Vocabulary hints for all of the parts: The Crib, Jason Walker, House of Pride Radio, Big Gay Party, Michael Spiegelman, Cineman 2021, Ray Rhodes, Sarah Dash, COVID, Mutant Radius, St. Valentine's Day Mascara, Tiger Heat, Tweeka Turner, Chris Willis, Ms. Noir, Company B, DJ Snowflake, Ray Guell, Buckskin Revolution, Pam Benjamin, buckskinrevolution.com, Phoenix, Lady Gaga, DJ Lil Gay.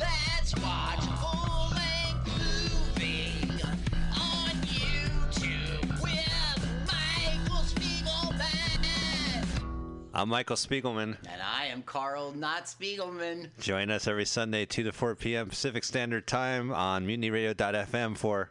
Let's watch a full-length movie on YouTube with Michael Spiegelman. I'm Michael Spiegelman. And I am Carl, not Spiegelman. Join us every Sunday, 2 to 4 p.m. Pacific Standard Time on MutinyRadio.fm for...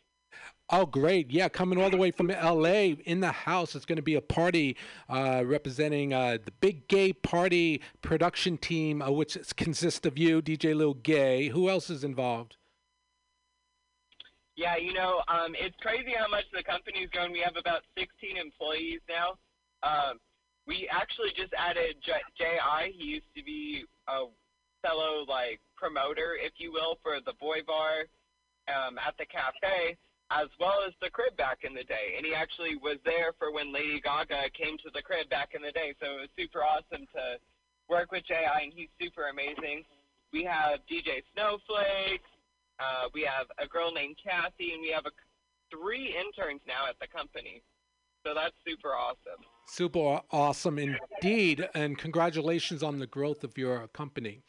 Oh, great. Yeah, coming all the way from L.A. in the house. It's going to be a party representing the Big Gay Party production team, which consists of you, DJ Lil Gay. Who else is involved? Yeah, you know, it's crazy how much the company's grown. We have about 16 employees now. We actually just added J.I. He used to be a fellow, like, promoter, if you will, for the Boy Bar at the cafe, as well as the Crib back in the day. And he actually was there for when Lady Gaga came to the Crib back in the day. So it was super awesome to work with J.I., and he's super amazing. We have DJ Snowflake. We have a girl named Kathy, and we have three interns now at the company. So that's super awesome. Super awesome indeed. And congratulations on the growth of your company.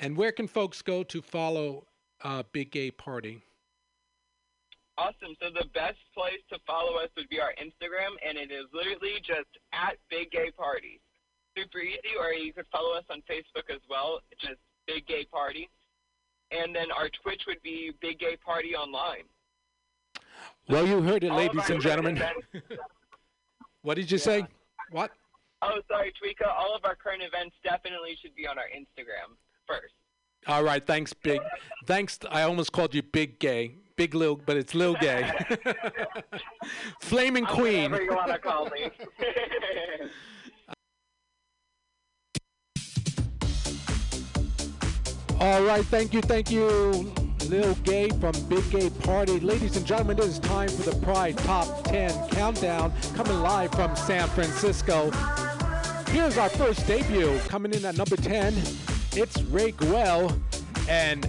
And where can folks go to follow Big Gay Party? Awesome. So the best place to follow us would be our Instagram, and it is literally just at Big Gay Party. Super easy, or you could follow us on Facebook as well, just Big Gay Party. And then our Twitch would be Big Gay Party Online. Well, you heard it, ladies and gentlemen. What did you say? What? Oh, sorry, Tweeka. All of our current events definitely should be on our Instagram first. All right, thanks, Big. Thanks. I almost called you Big Gay, Big Lil, but it's Lil Gay. Flaming Queen. Whatever you want to call me. All right, thank you, Lil Gay from Big Gay Party. Ladies and gentlemen, it is time for the Pride Top 10 Countdown, coming live from San Francisco. Here's our first debut, coming in at number 10. It's Ray Guell and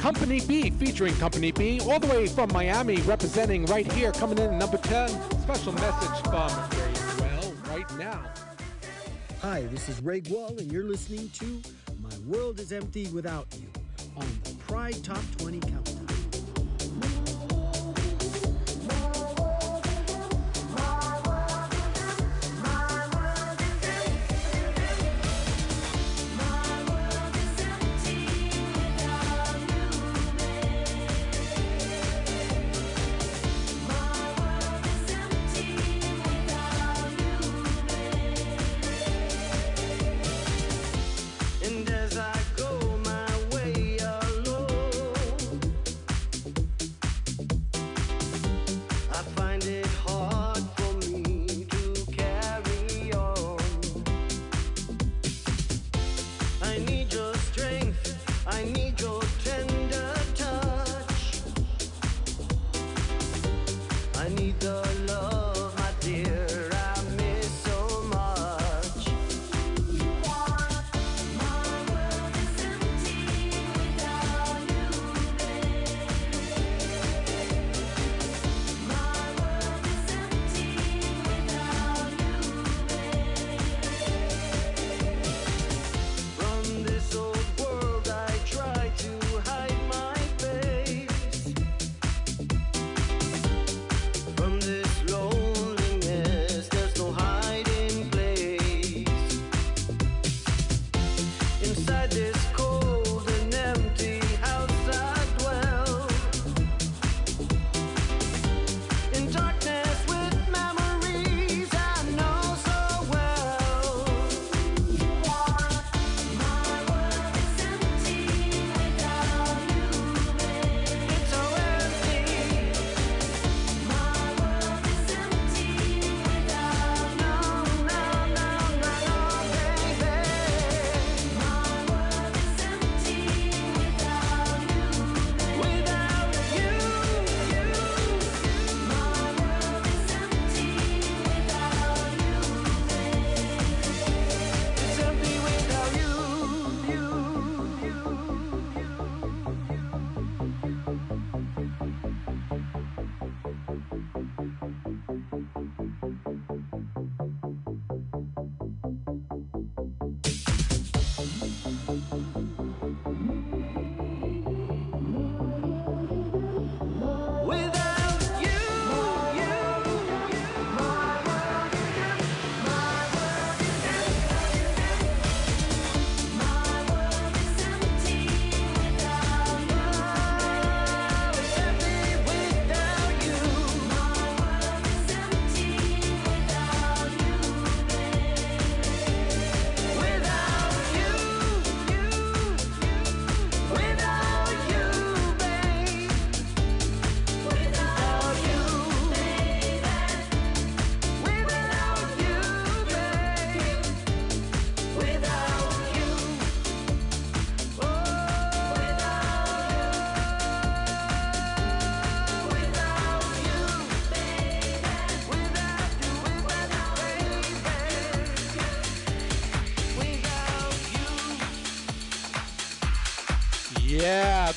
Company B, featuring Company B, all the way from Miami, representing right here, coming in at number 10. Special message from Ray Guell right now. Hi, this is Ray Guell, and you're listening to My World Is Empty Without You on the Pride Top 20 Countdown.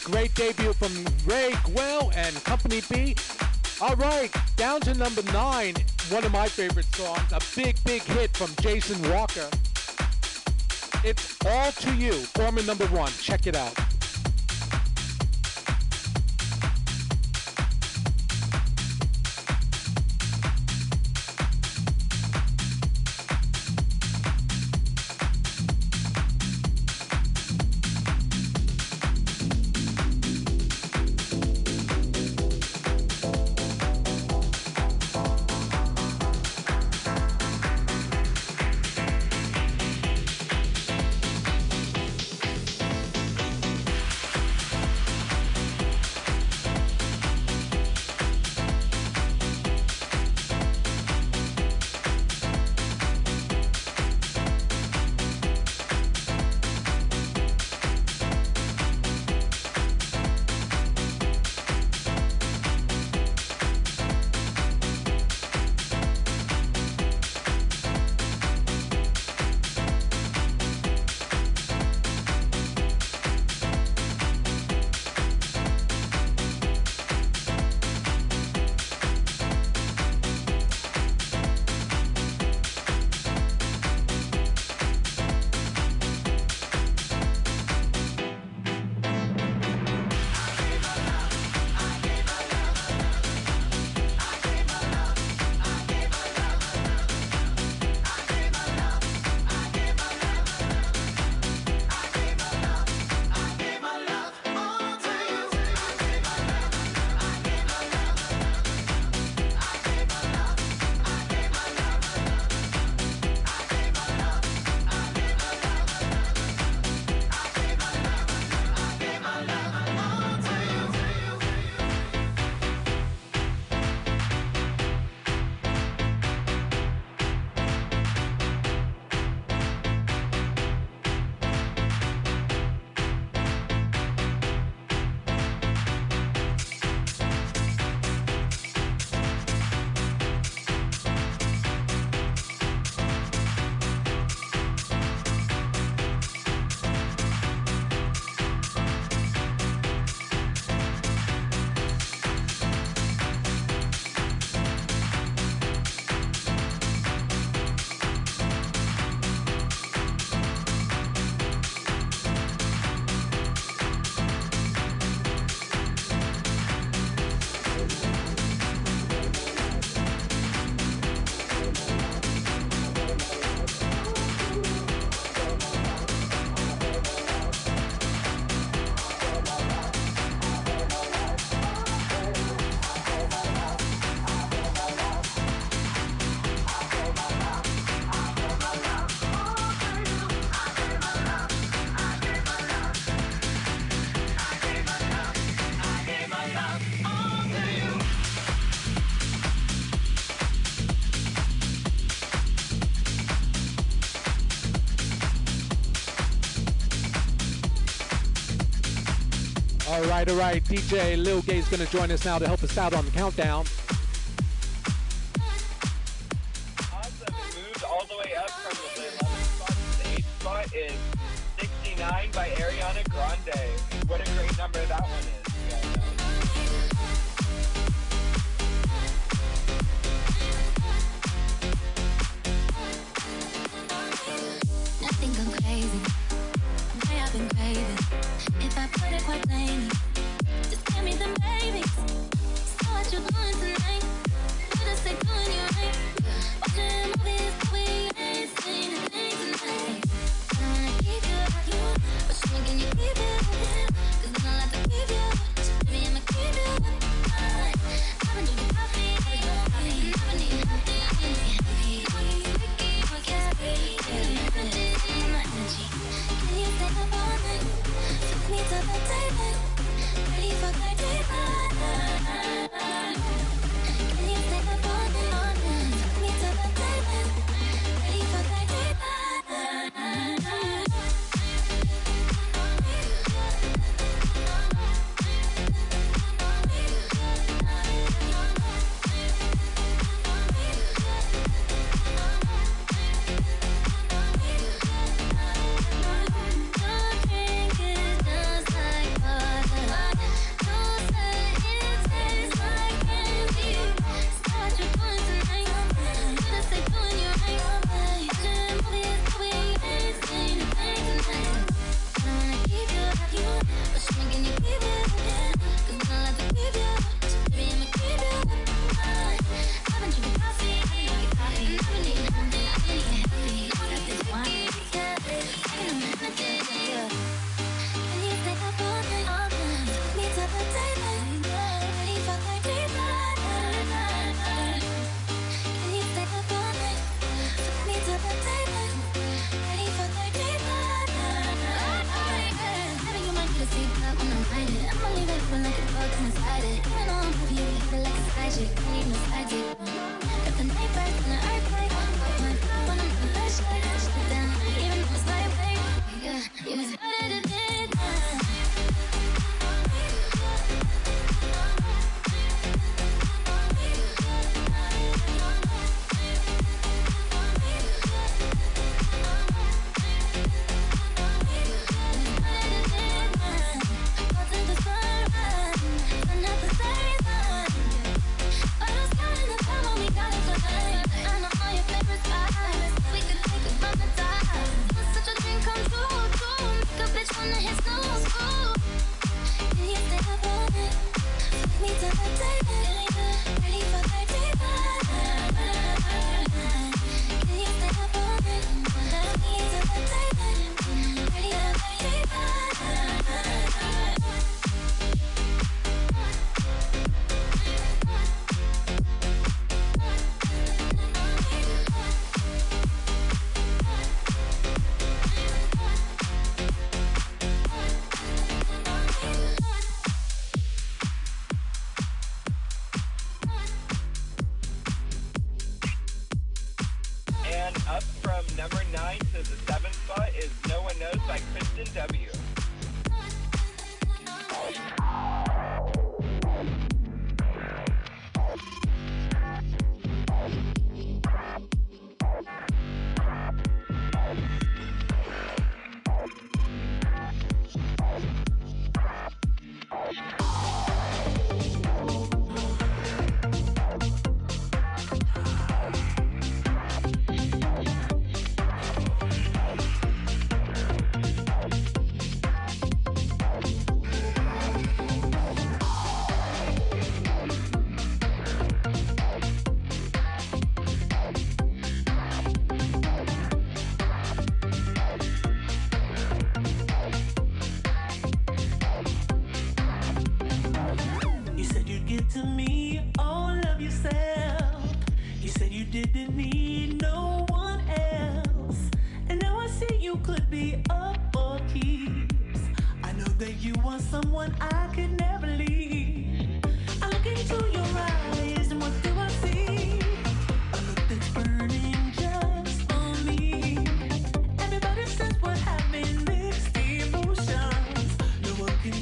Great debut from Ray Guell and Company B. All right, down to number 9, one of my favorite songs, a big hit from Jason Walker. It's All To You, former number 1. Check it out. All right. DJ Lil Gay is going to join us now to help us out on the countdown. Awesome. It moved all the way up from the 11th spot to the 8th spot is 69 by Ariana Grande. What a great number that one is. If I put it quite plainly, just give me them babies. So what you doing tonight? What is it doing you right? Watching movies that we ain't seen a thing tonight. Trying to keep you like you, but you can you keep you like him? 'Cause I don't like to keep you, but you give me I'ma keep you like mine. I've been drinking coffee, I never need nothing. I can see I'm sticky, but can't breathe. I'm in my energy. Can you take up all night? Me to the table, ready for the day. Can you take a bond and on? Took me to the table, ready for the day.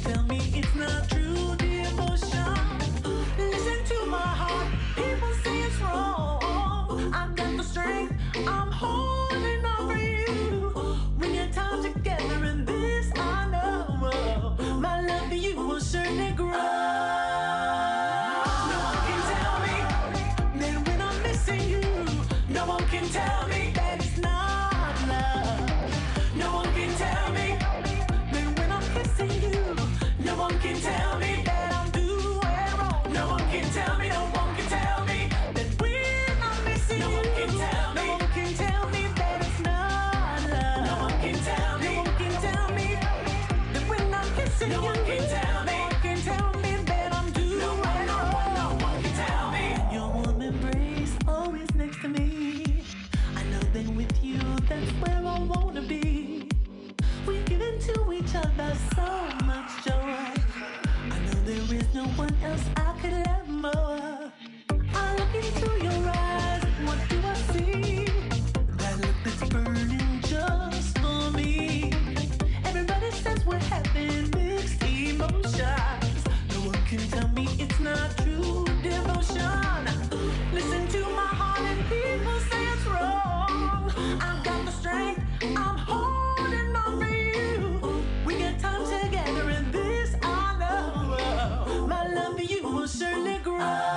Tell me it's not no one else I could love more. I look into your eyes, and what do I see? That look that's burning just for me. Everybody says we're having mixed emotions. No one can tell me it's not true devotion. Listen to my heart and people say it's wrong. I've got the strength, I'm holding on for you. We got time together in this I love. My love for you will surely grow.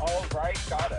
All right, gotta.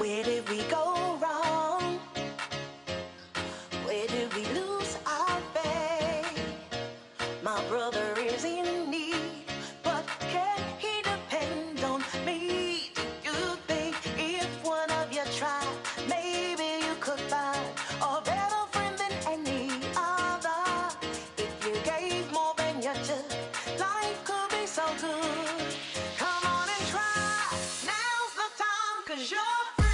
Where did we go wrong? Where did we lose our faith? My brother is in need, but can he depend on me? Do you think if one of you tried, maybe you could find a better friend than any other? If you gave more than you took, life could be so good. Come on and try, now's the time, 'cause you're free.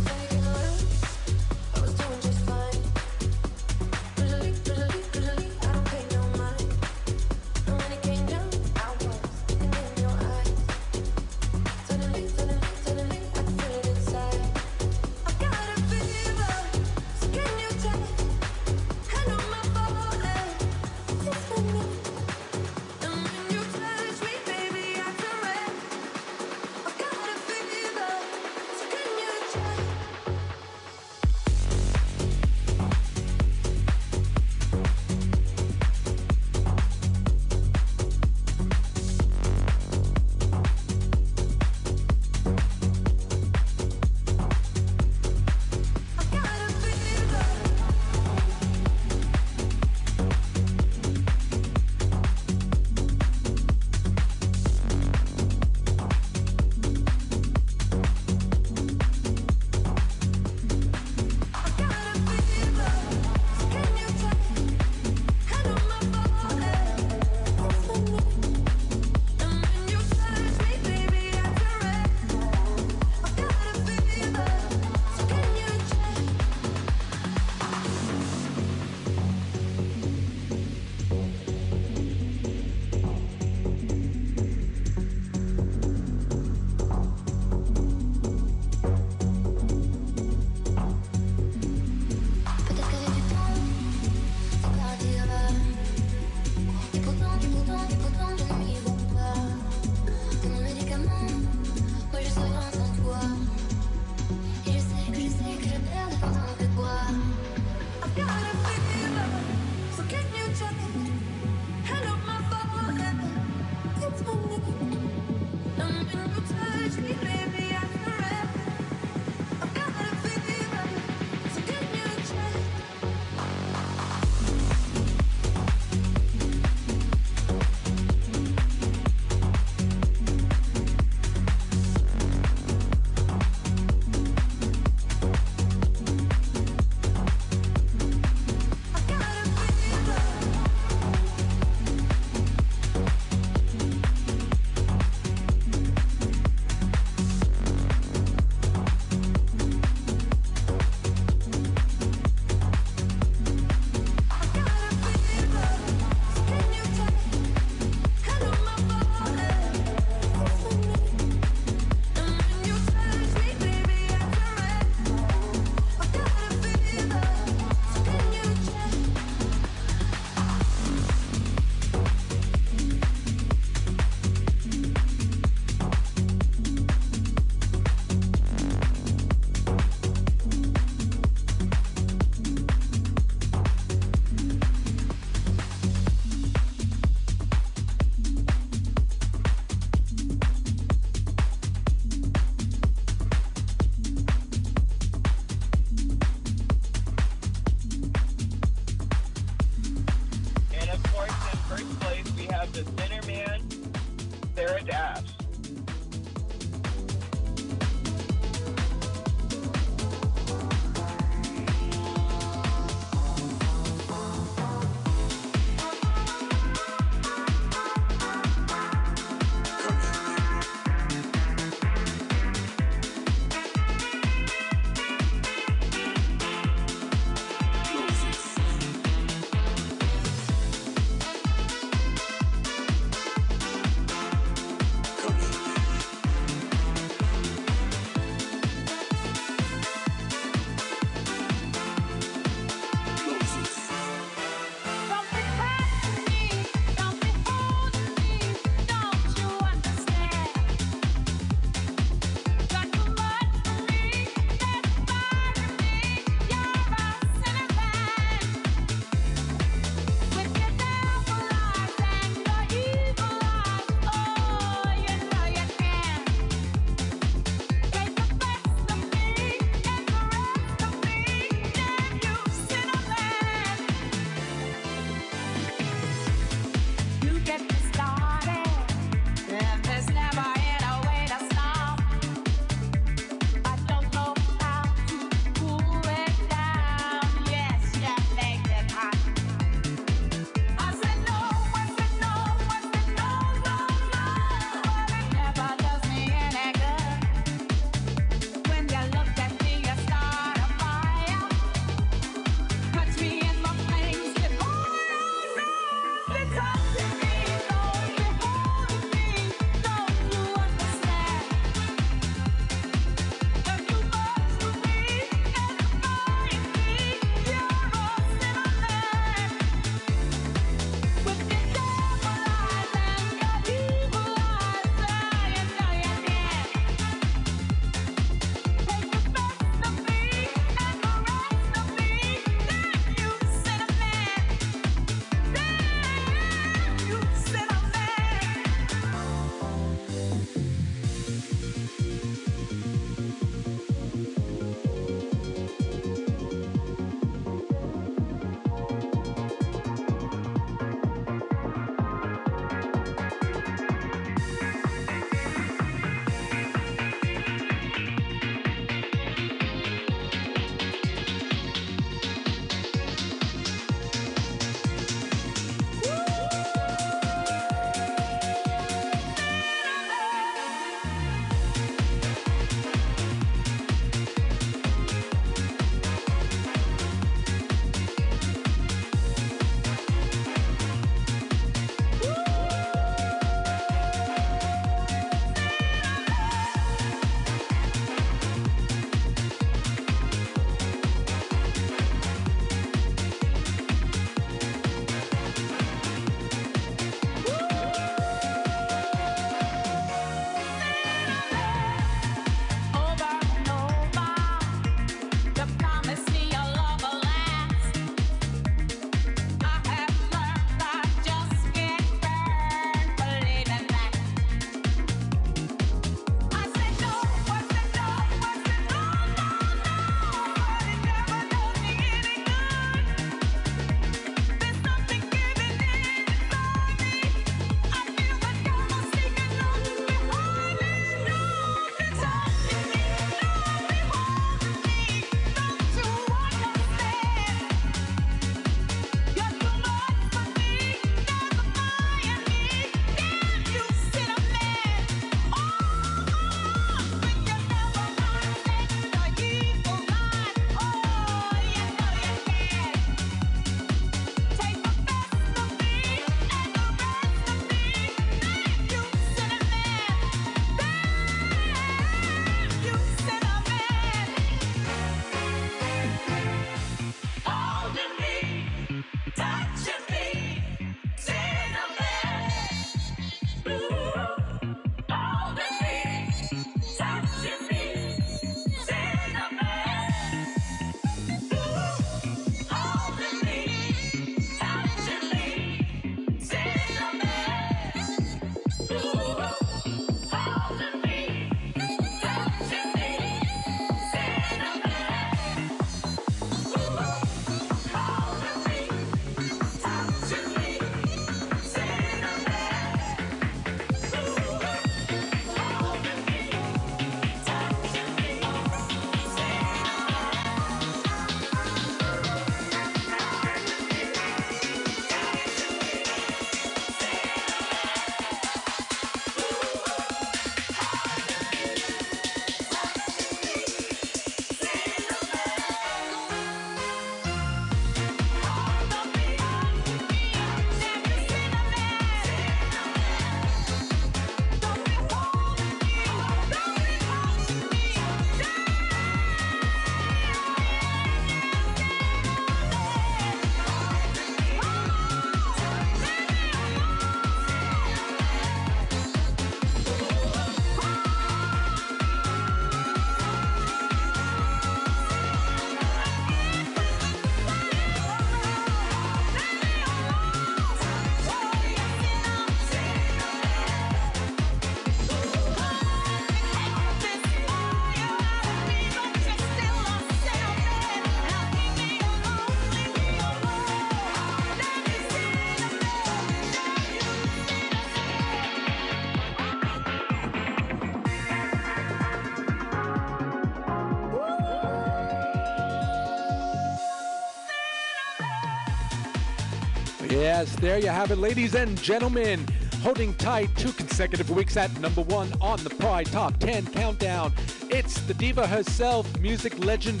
Yes, there you have it, ladies and gentlemen. Holding tight 2 consecutive weeks at number 1 on the Pride Top 10 Countdown. It's the diva herself, music legend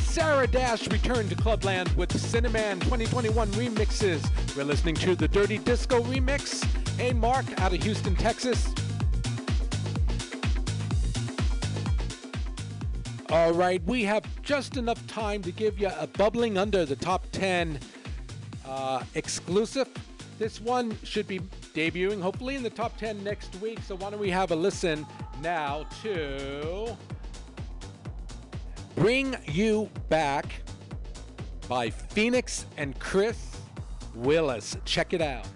Sarah Dash, returned to Clubland with Cineman 2021 remixes. We're listening to the Dirty Disco remix. Hey, Mark, out of Houston, Texas. All right, we have just enough time to give you a bubbling under the top 10 exclusive. This one should be debuting, hopefully, in the top 10 next week. So why don't we have a listen now to Bring You Back by Phoenix and Chris Willis. Check it out.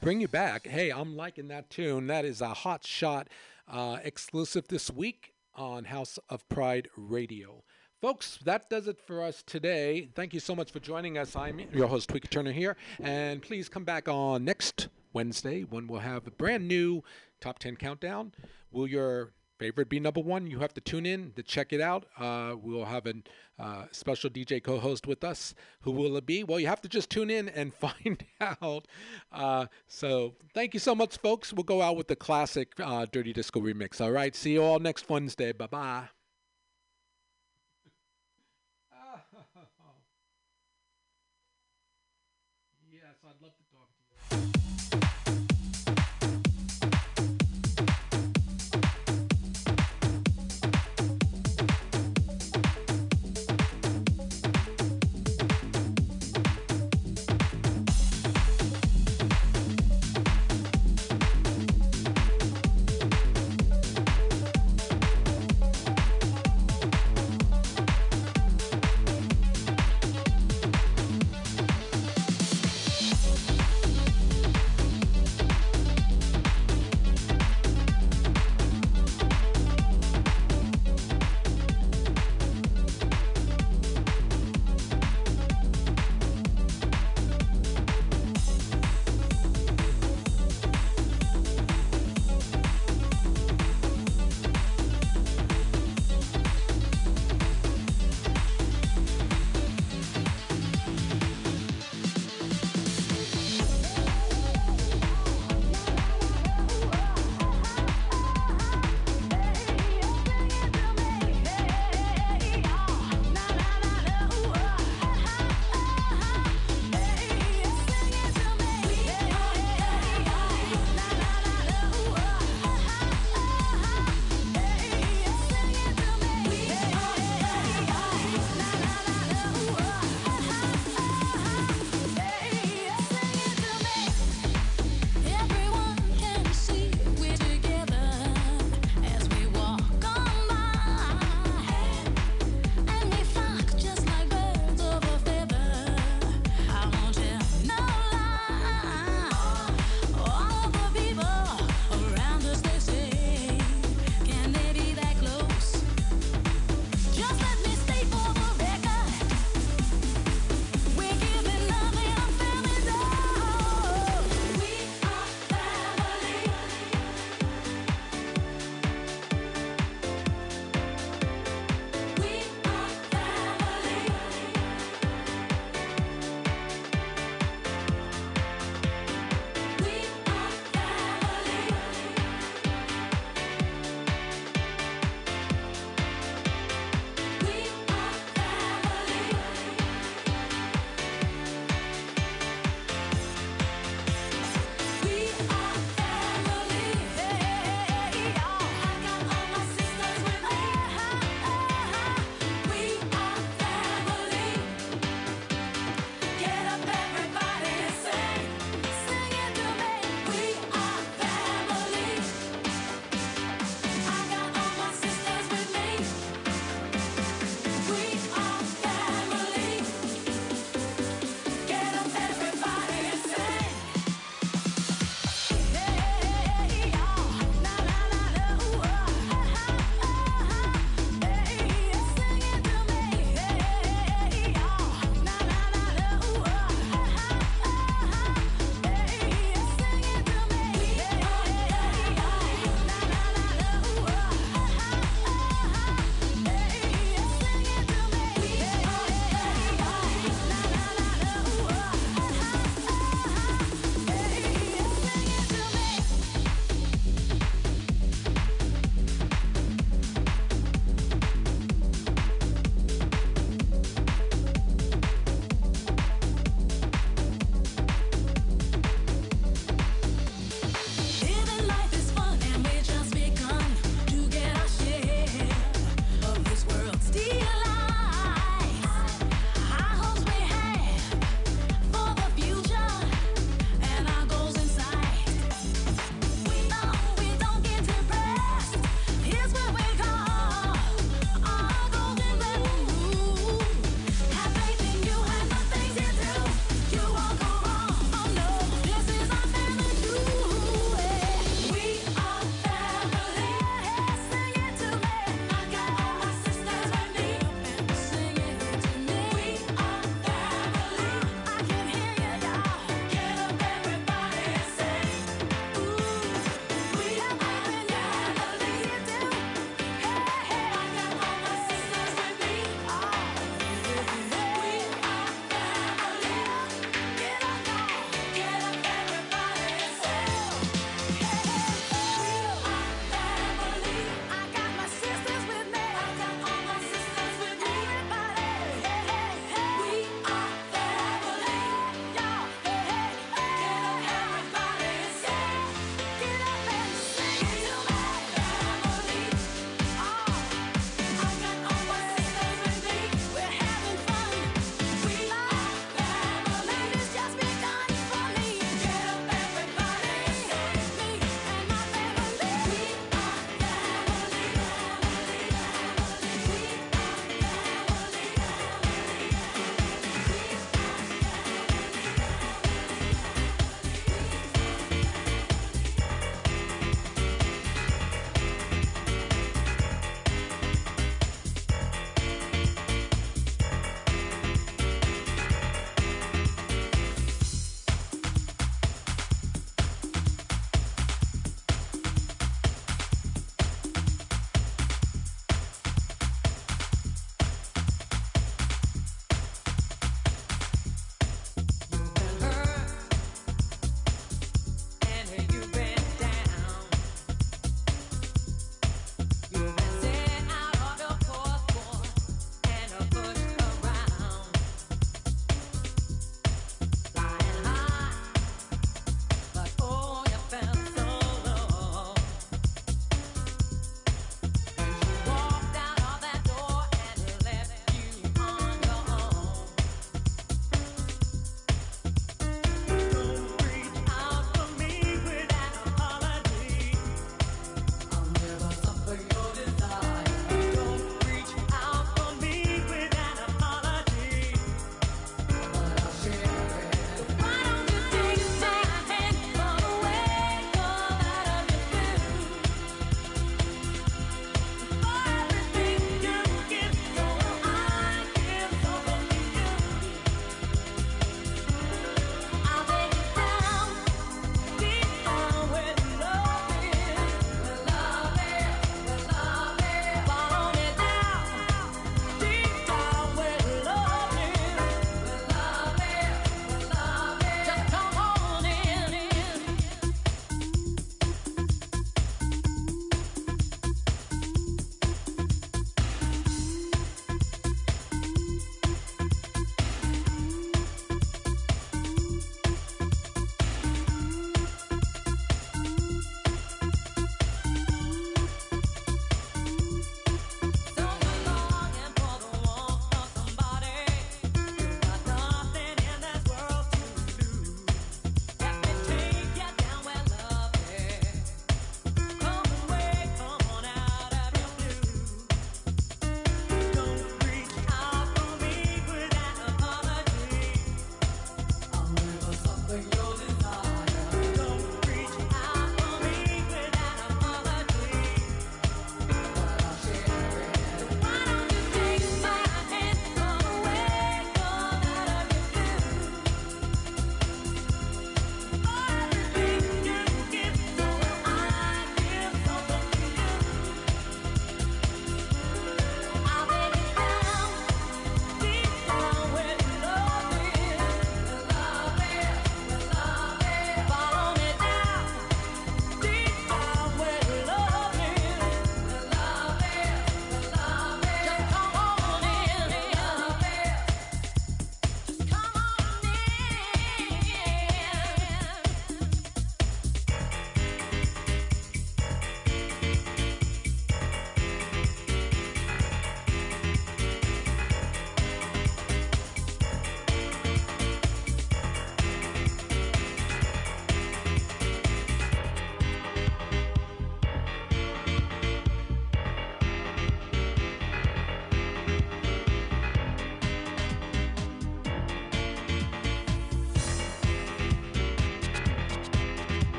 Bring You Back. Hey, I'm liking that tune. That is a hot shot exclusive this week on House of Pride Radio. Folks, that does it for us today. Thank you so much for joining us. I'm your host, Tweeka Turner here. And please come back on next Wednesday when we'll have a brand new Top 10 Countdown. Will your favorite be number one? You have to tune in to check it out. We'll have a special DJ co-host with us. Who will it be? Well, you have to just tune in and find out. So thank you so much, folks. We'll go out with the classic Dirty Disco remix. All right. See you all next Wednesday. Bye-bye.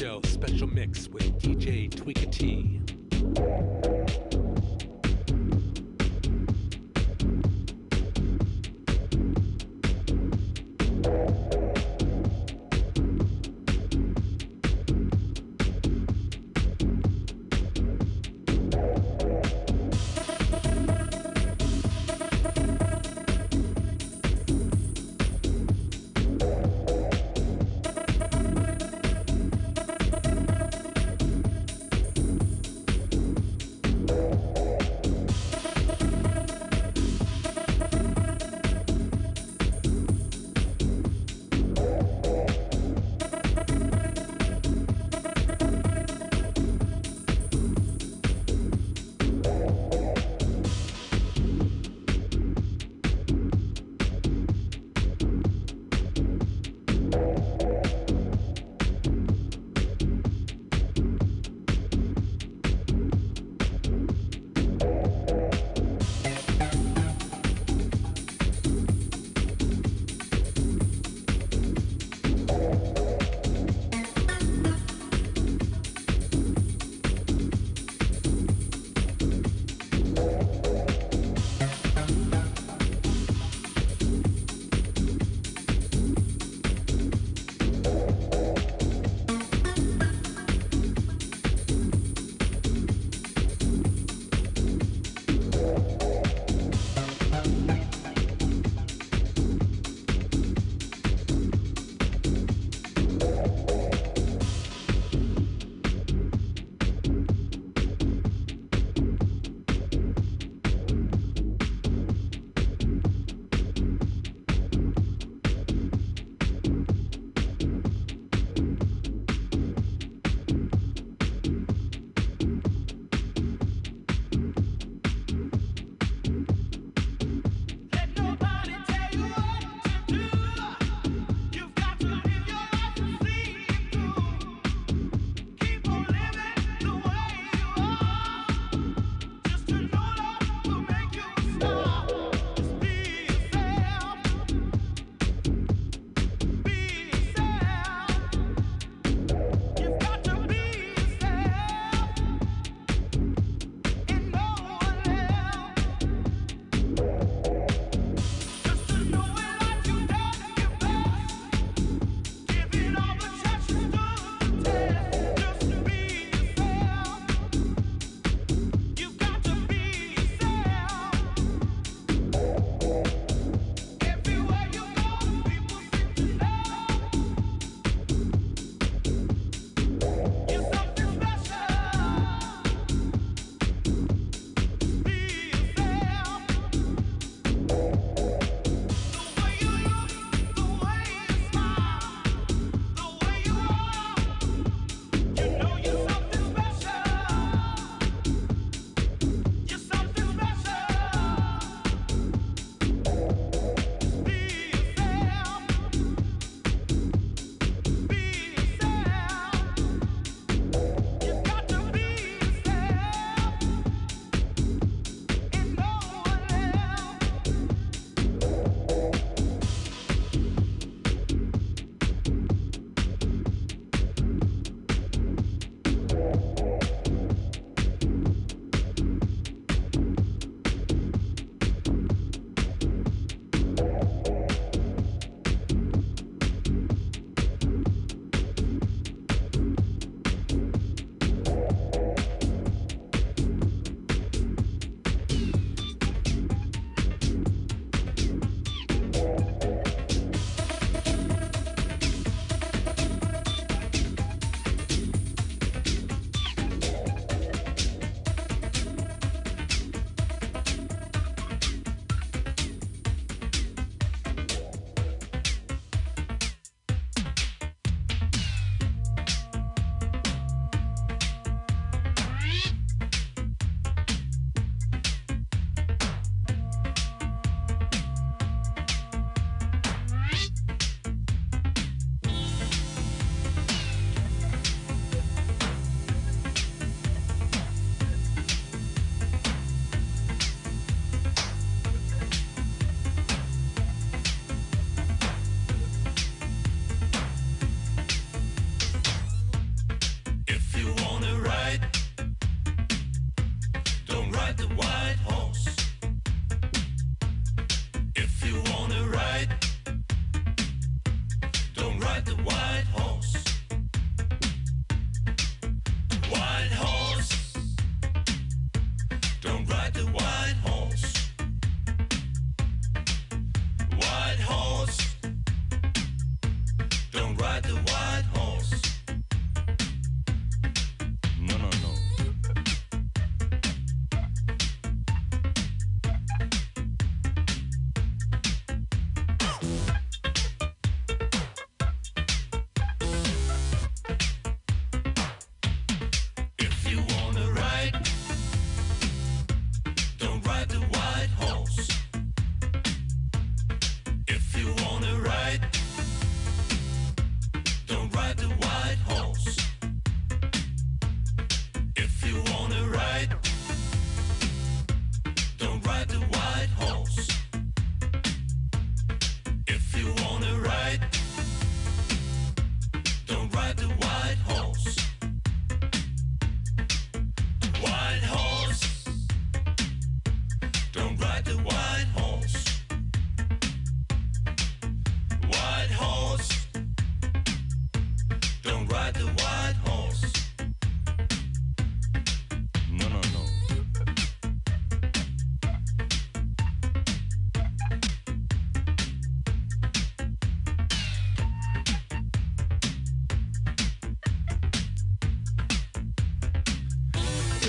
show, special mix with DJ Tweeka T.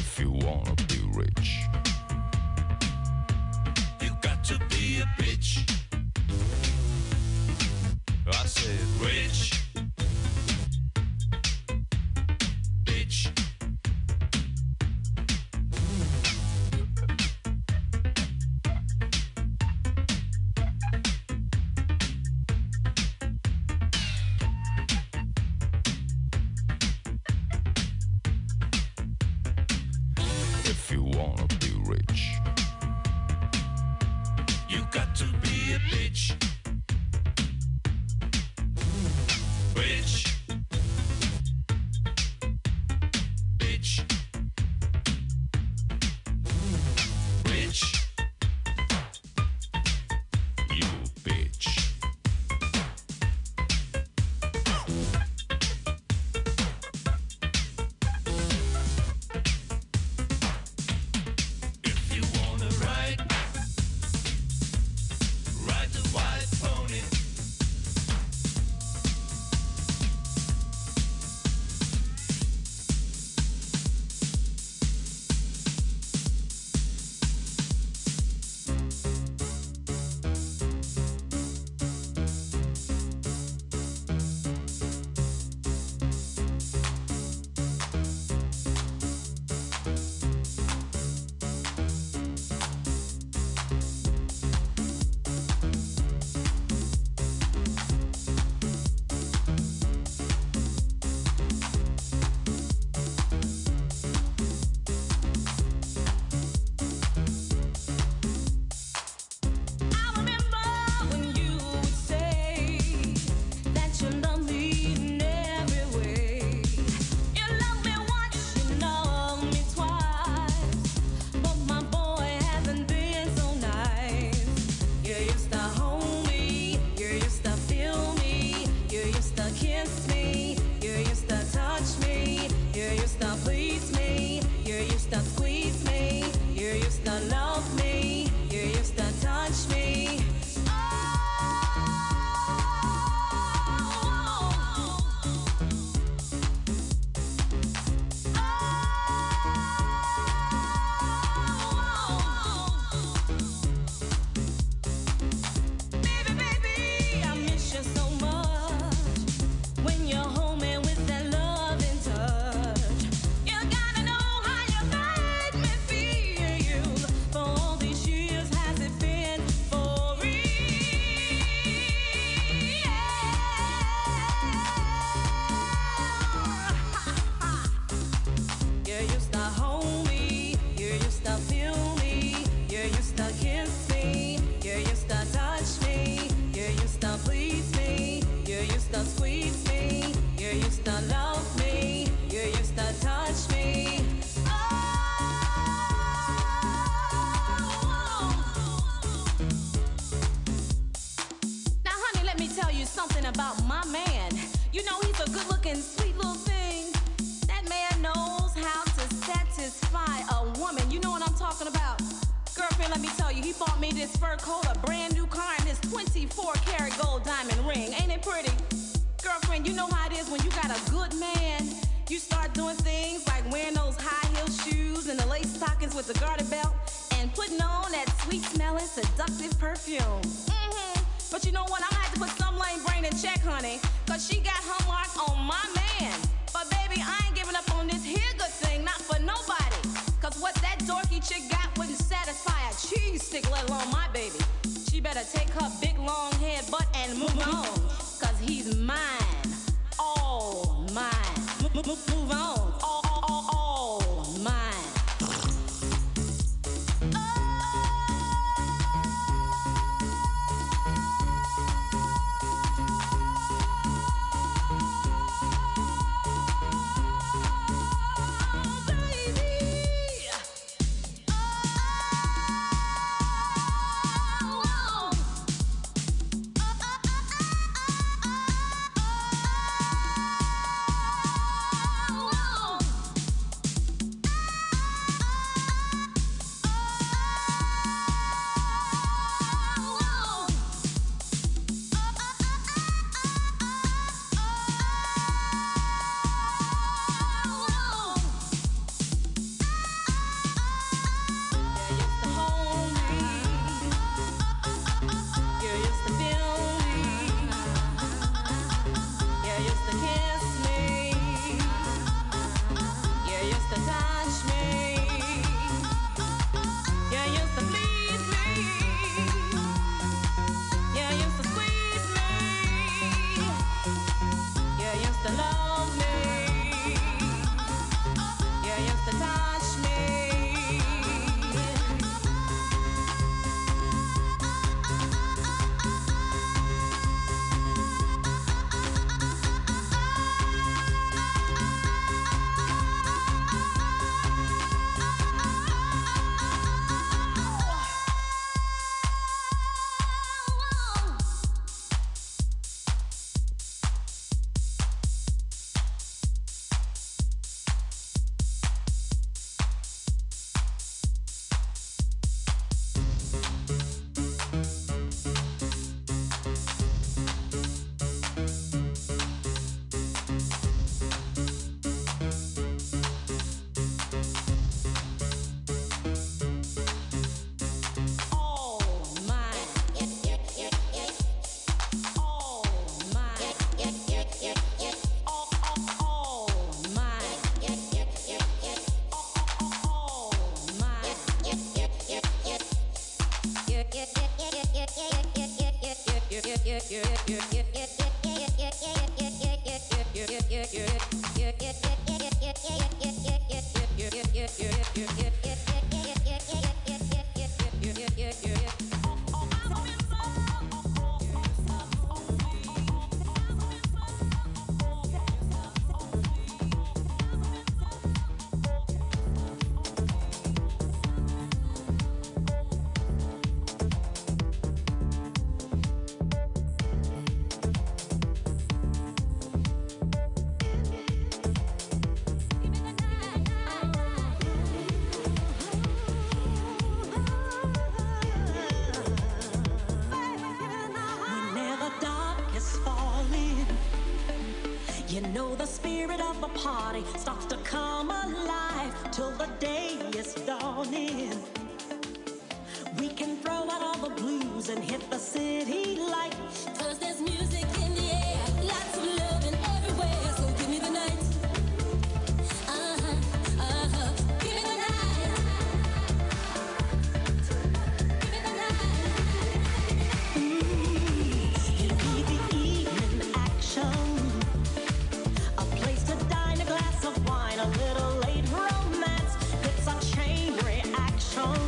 if you wanna be rich. You got to be a bitch. I said rich. the party starts to come alive till the day is dawning. We can throw out all the blues and hit the city light, 'cause there's music in the air, lots of loving everywhere. So give me the night. Give me the night. Give me the night. You need the evening action, a place to dine, a glass of wine, a little late romance. It's a chain reaction.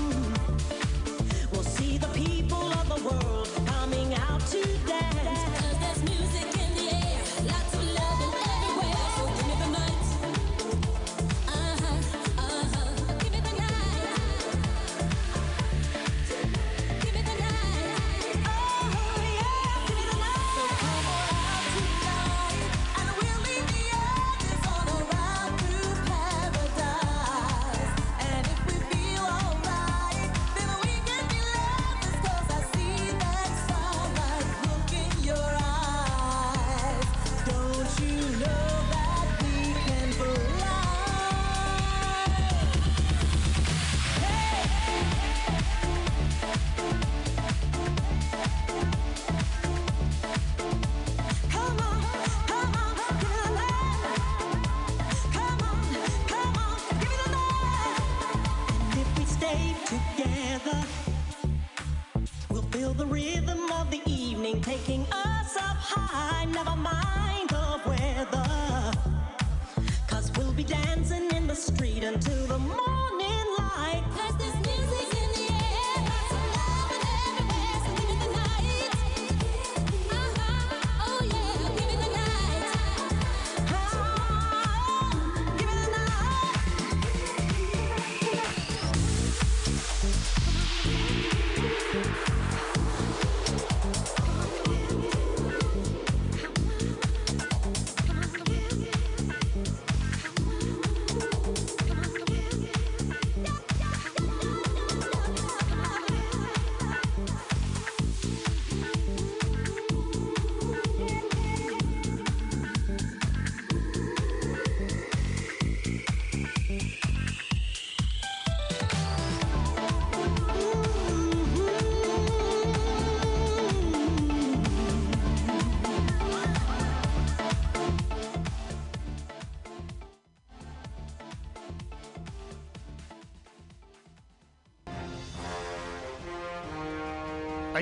World coming out to dance, 'cause there's music in the air, lots of love and everywhere. So give me the night. Give me the night. Give me the night. Oh yeah, give me the night. So come on out tonight, and we'll leave the others on a ride through paradise. And if we feel alright, then we can be loved. The rhythm of the evening taking us up high. Never mind the weather, 'cause we'll be dancing in the street until the morning light. 'Cause there's music in the air, lots of love and everywhere. So give me the night. Oh yeah, give me the night. Give me the night. Are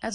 As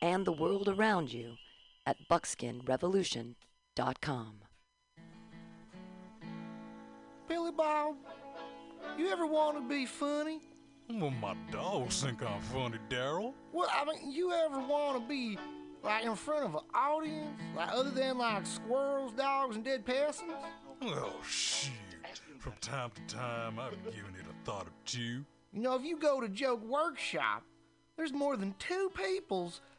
and the world around you at buckskinrevolution.com. Billy Bob, you ever want to be funny? Well, my dogs think I'm funny, Daryl. Well, I mean, you ever want to be, like, in front of an audience? Like, other than, like, squirrels, dogs, and dead peasants? Oh, shoot. From time to time, I've given it a thought or two. You know, if you go to Joke Workshop, there's more than two peoples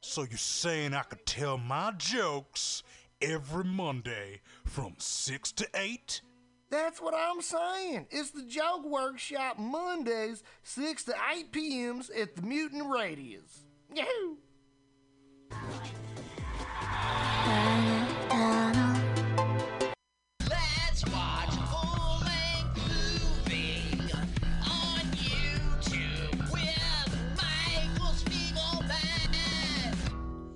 So you're saying I could tell my jokes every Monday from 6 to 8? That's what I'm saying. It's the Joke Workshop Mondays, 6 to 8 p.m. at the Mutant Radius. Yahoo! Let's watch full-length movie on YouTube with Michael Spiegelman.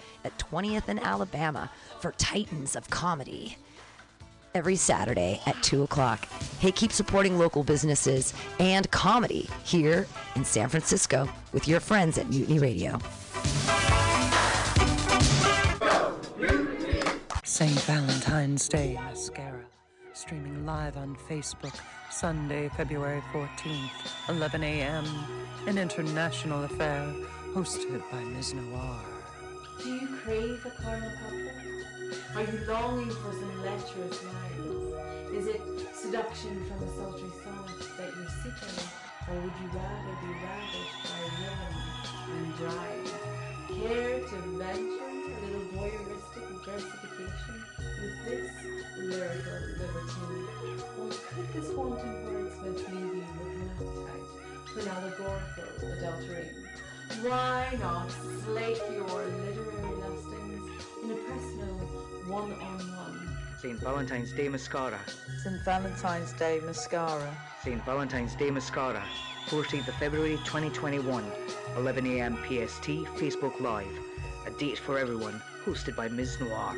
at 20th and Alabama for Titans of Comedy every Saturday at 2 o'clock. Hey, keep supporting local businesses and comedy here in San Francisco with your friends at Mutiny Radio. St. Valentine's Day Mascara, streaming live on Facebook, Sunday, February 14th, 11 a.m., an international affair hosted by Ms. Noir. Do you crave a carnal couple? Are you longing for some lecherous lines? Is it seduction from a sultry song that you're seeking? Or would you rather be ravished by women and bribed? Care to venture a little voyeuristic versification with this lyrical libertine? Or could this wanton wordsmith leave you with an appetite for an allegorical adultery? Why not slake your literary lustings in a personal one-on-one? St. Valentine's Day Mascara. St. Valentine's Day Mascara. St. Valentine's Day Mascara. 14th of February 2021, 11 a.m. PST, Facebook Live. A date for everyone, hosted by Ms. Noir.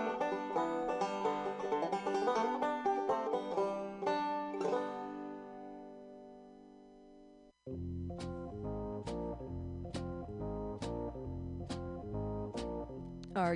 Are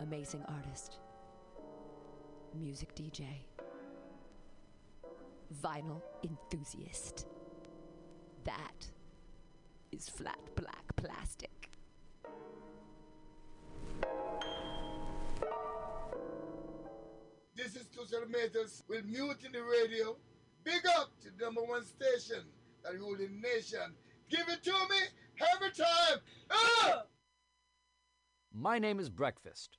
Amazing artist, music DJ, vinyl enthusiast. That is flat black plastic. This is Tushar Matters with Mutiny Radio. Big up to the number one station that rules the nation. Give it to me every time. Ah! My name is Breakfast,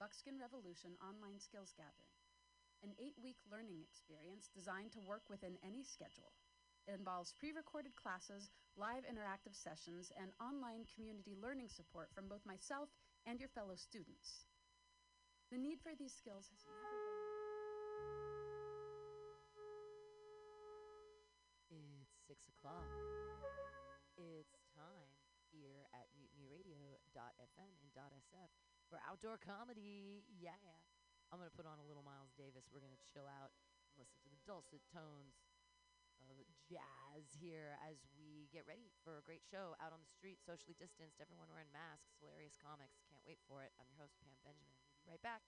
Buckskin Revolution Online Skills Gathering, an 8-week learning experience designed to work within any schedule. involves pre-recorded classes, live interactive sessions, and online community learning support from both myself and your fellow students. The need for these skills has never been... It's 6 o'clock. It's time here at MutinyRadio.fm and .sf for outdoor comedy. Yeah. I'm going to put on a little Miles Davis. We're going to chill out and listen to the dulcet tones of jazz here as we get ready for a great show out on the street, socially distanced, everyone wearing masks, hilarious comics. Can't wait for it. I'm your host, Pam Benjamin. We'll be right back.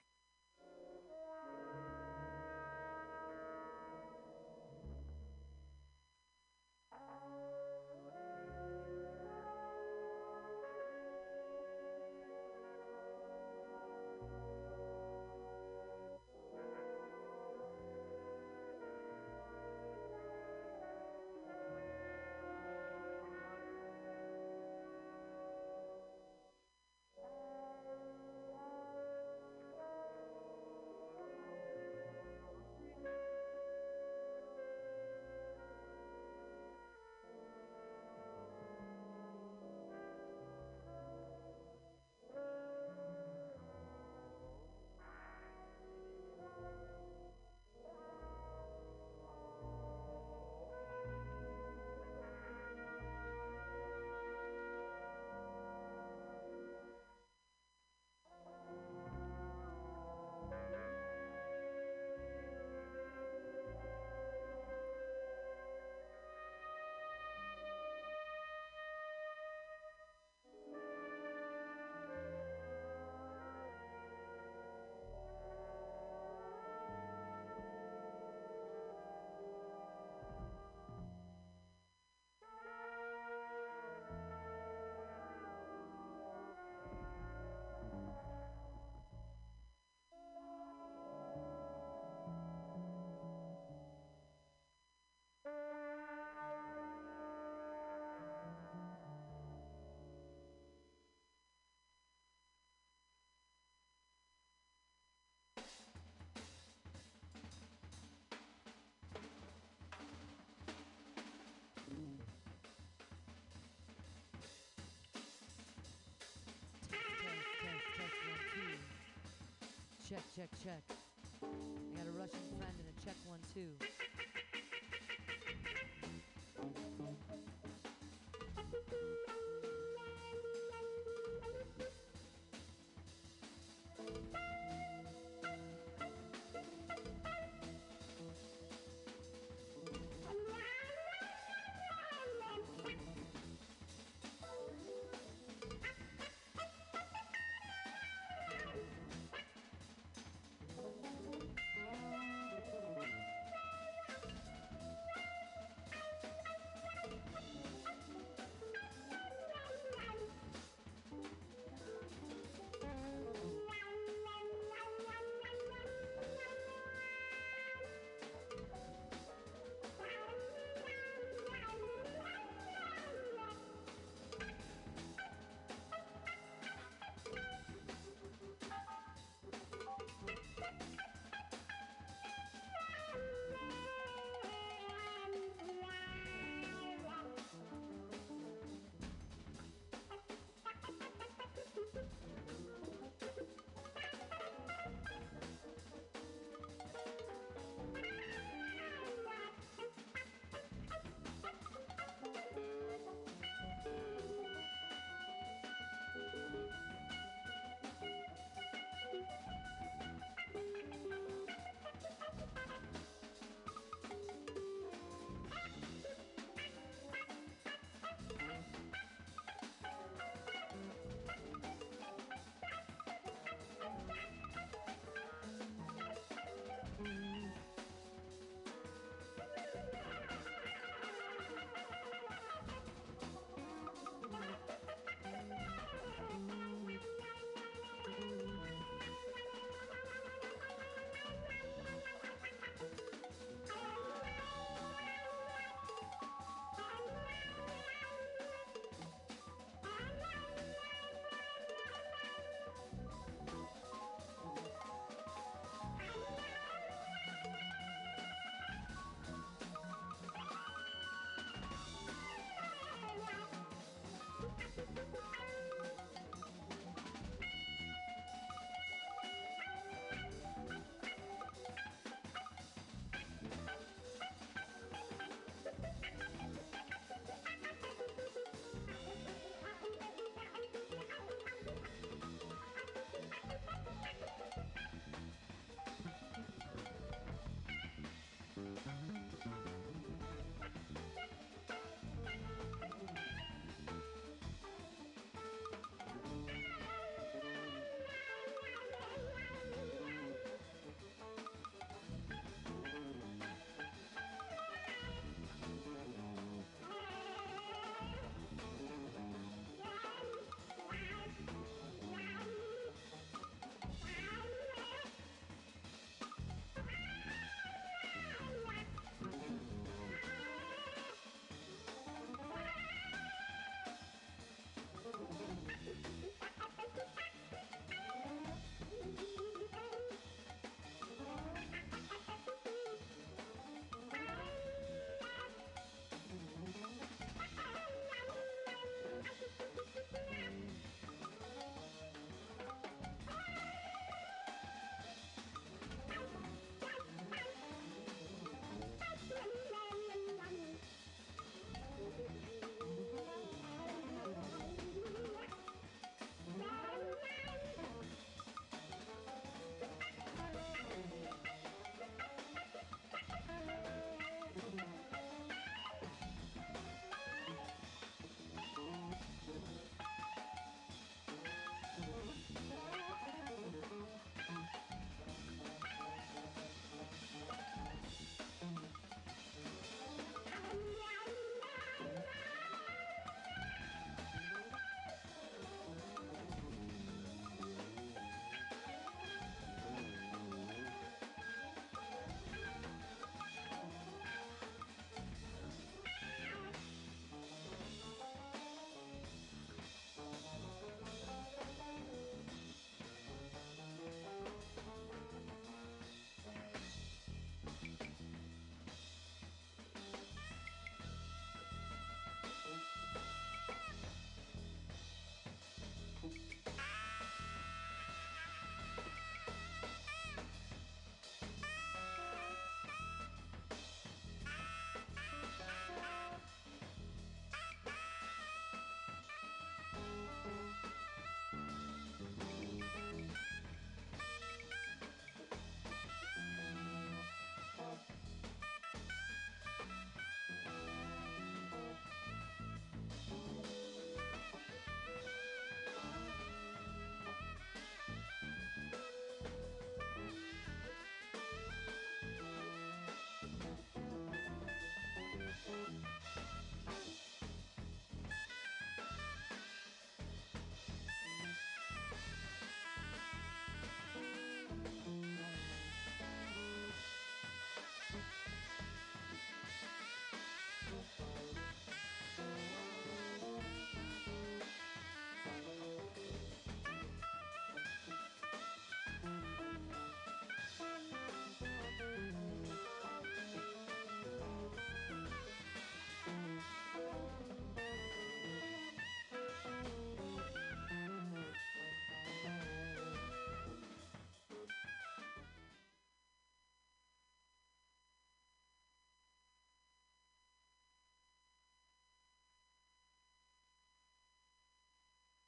Check, check, check. I got a Russian friend and a check 1, 2.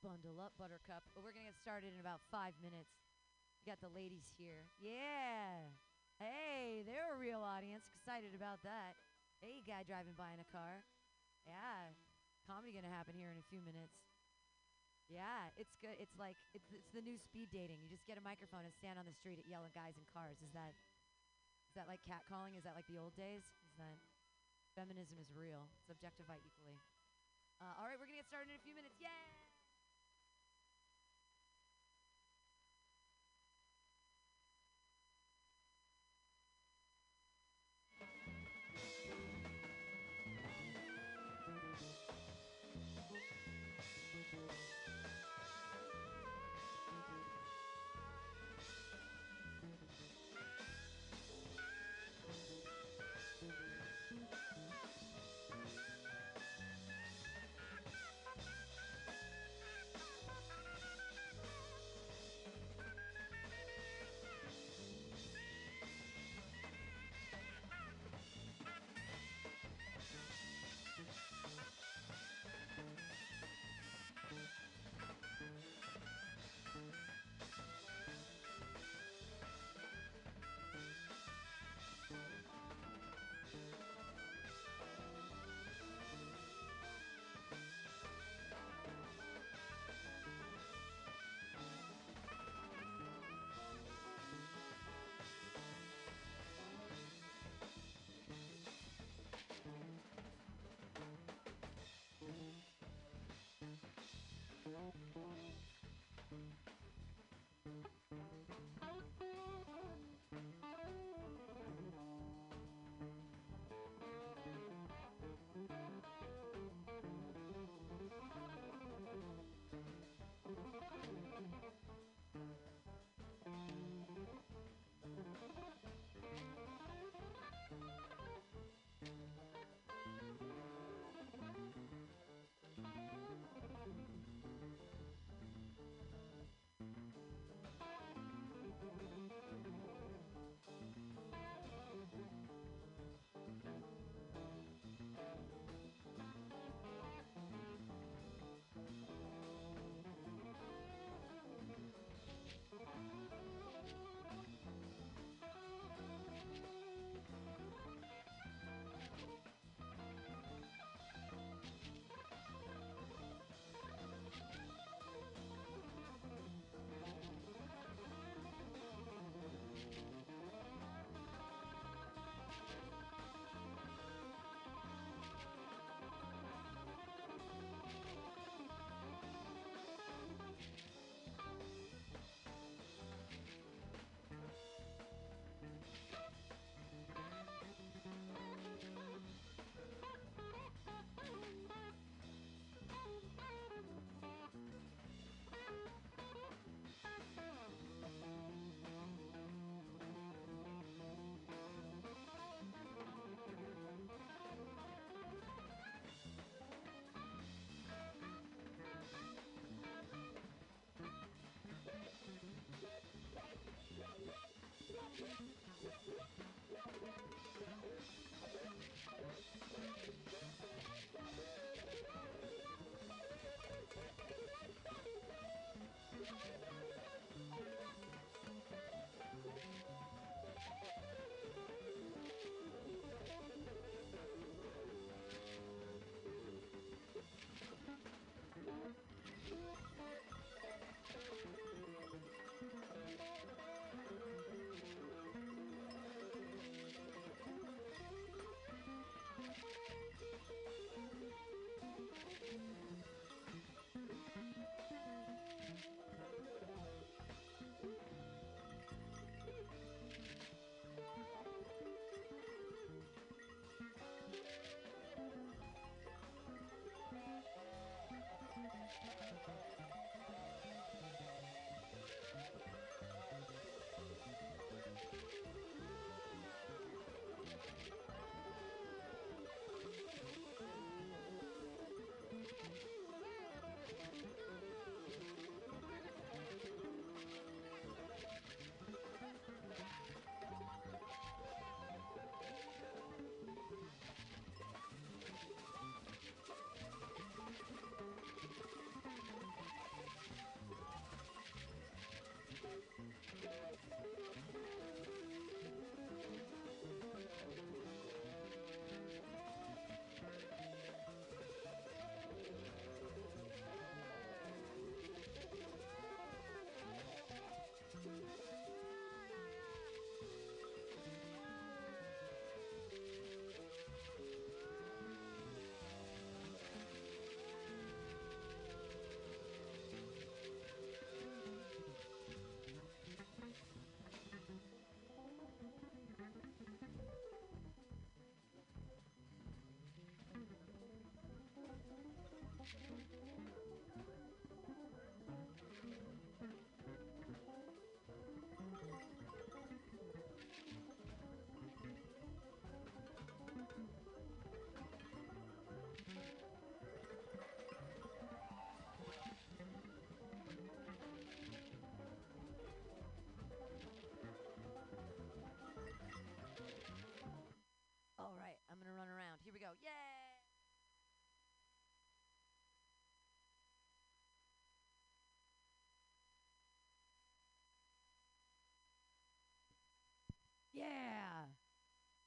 Bundle up, Buttercup. But we're going to get started in about 5 minutes. We got the ladies here. Yeah. Hey, they're a real audience. Excited about that. Hey, guy driving by in a car. Yeah. Comedy going to happen here in a few minutes. Yeah, it's good. It's like, it's the new speed dating. You just get a microphone and stand on the street and yell at guys in cars. Is that like catcalling? Is that like the old days? Is that feminism is real. It's objectified equally. All right, we're going to get started in a few minutes. Yeah.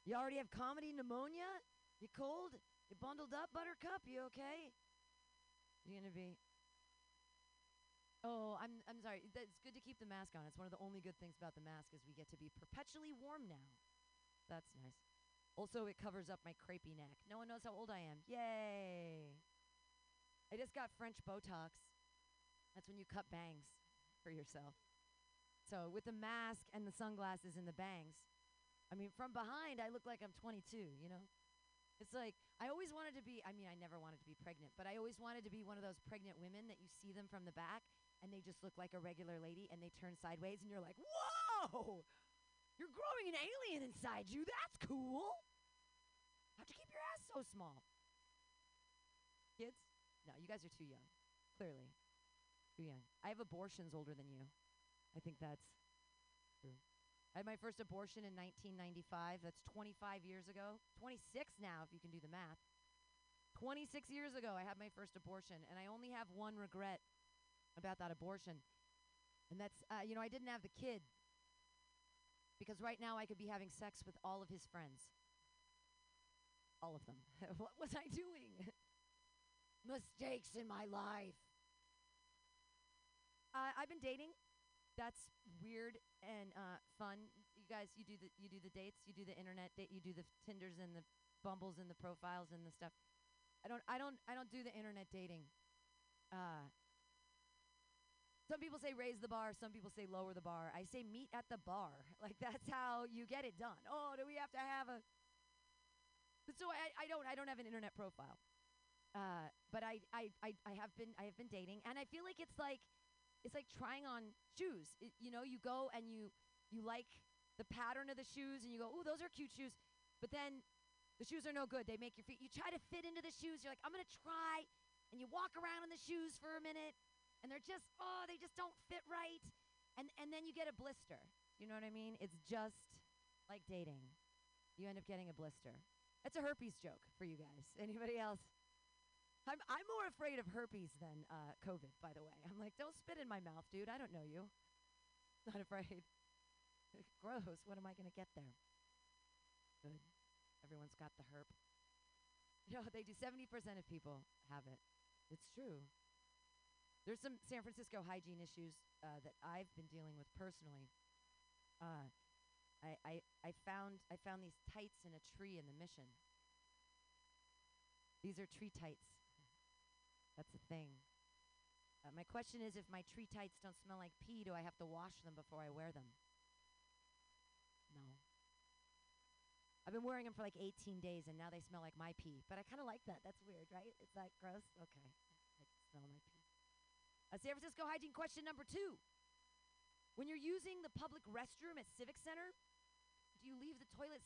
You already have comedy pneumonia? You cold? You bundled up, Buttercup? You okay? You're gonna be... Oh, I'm sorry. It's good to keep the mask on. It's one of the only good things about the mask is we get to be perpetually warm now. That's nice. Also, it covers up my crepey neck. No one knows how old I am. Yay! I just got French Botox. That's when you cut bangs for yourself. So with the mask and the sunglasses and the bangs, I mean, from behind, I look like I'm 22, you know? It's like, I always wanted to be, I mean, I never wanted to be pregnant, but I always wanted to be one of those pregnant women that you see them from the back and they just look like a regular lady and they turn sideways and you're like, whoa! You're growing an alien inside you. That's cool. How'd you keep your ass so small? Kids? No, you guys are too young. Clearly. Too young. I have abortions older than you. I think that's true. I had my first abortion in 1995. That's 25 years ago. 26 now, if you can do the math. 26 years ago, I had my first abortion, and I only have one regret about that abortion. And that's, you know, I didn't have the kid. Because right now I could be having sex with all of his friends. All of them. What was I doing? Mistakes in my life. I've been dating. That's weird and fun. You guys, you do the dates, you do the internet date, you do the Tinders and the Bumbles and the profiles and the stuff. I don't do the internet dating. Some people say raise the bar. Some people say lower the bar. I say meet at the bar. Like, that's how you get it done. Oh, do we have to have a? So I don't have an internet profile. But I have been dating, and I feel like it's like trying on shoes. You know, you go and you like the pattern of the shoes, and you go, ooh, those are cute shoes. But then the shoes are no good. They make your feet. You try to fit into the shoes. You're like, I'm gonna try, and you walk around in the shoes for a minute, and they're just, oh, they just don't fit right. And then you get a blister. You know what I mean? It's just like dating. You end up getting a blister. That's a herpes joke for you guys. Anybody else? I'm more afraid of herpes than COVID, by the way. I'm like, don't spit in my mouth, dude. I don't know you. Not afraid. Gross. What am I going to get there? Good. Everyone's got the herp. You know, they do 70% of people have it. It's true. There's some San Francisco hygiene issues that I've been dealing with personally. I found these tights in a tree in the Mission. These are tree tights. That's a thing. My question is, if my tree tights don't smell like pee, do I have to wash them before I wear them? No. I've been wearing them for like 18 days, and now they smell like my pee. But I kind of like that. That's weird, right? Is that gross? Okay. I smell my pee. San Francisco hygiene question number 2. When you're using the public restroom at Civic Center, do you leave the toilet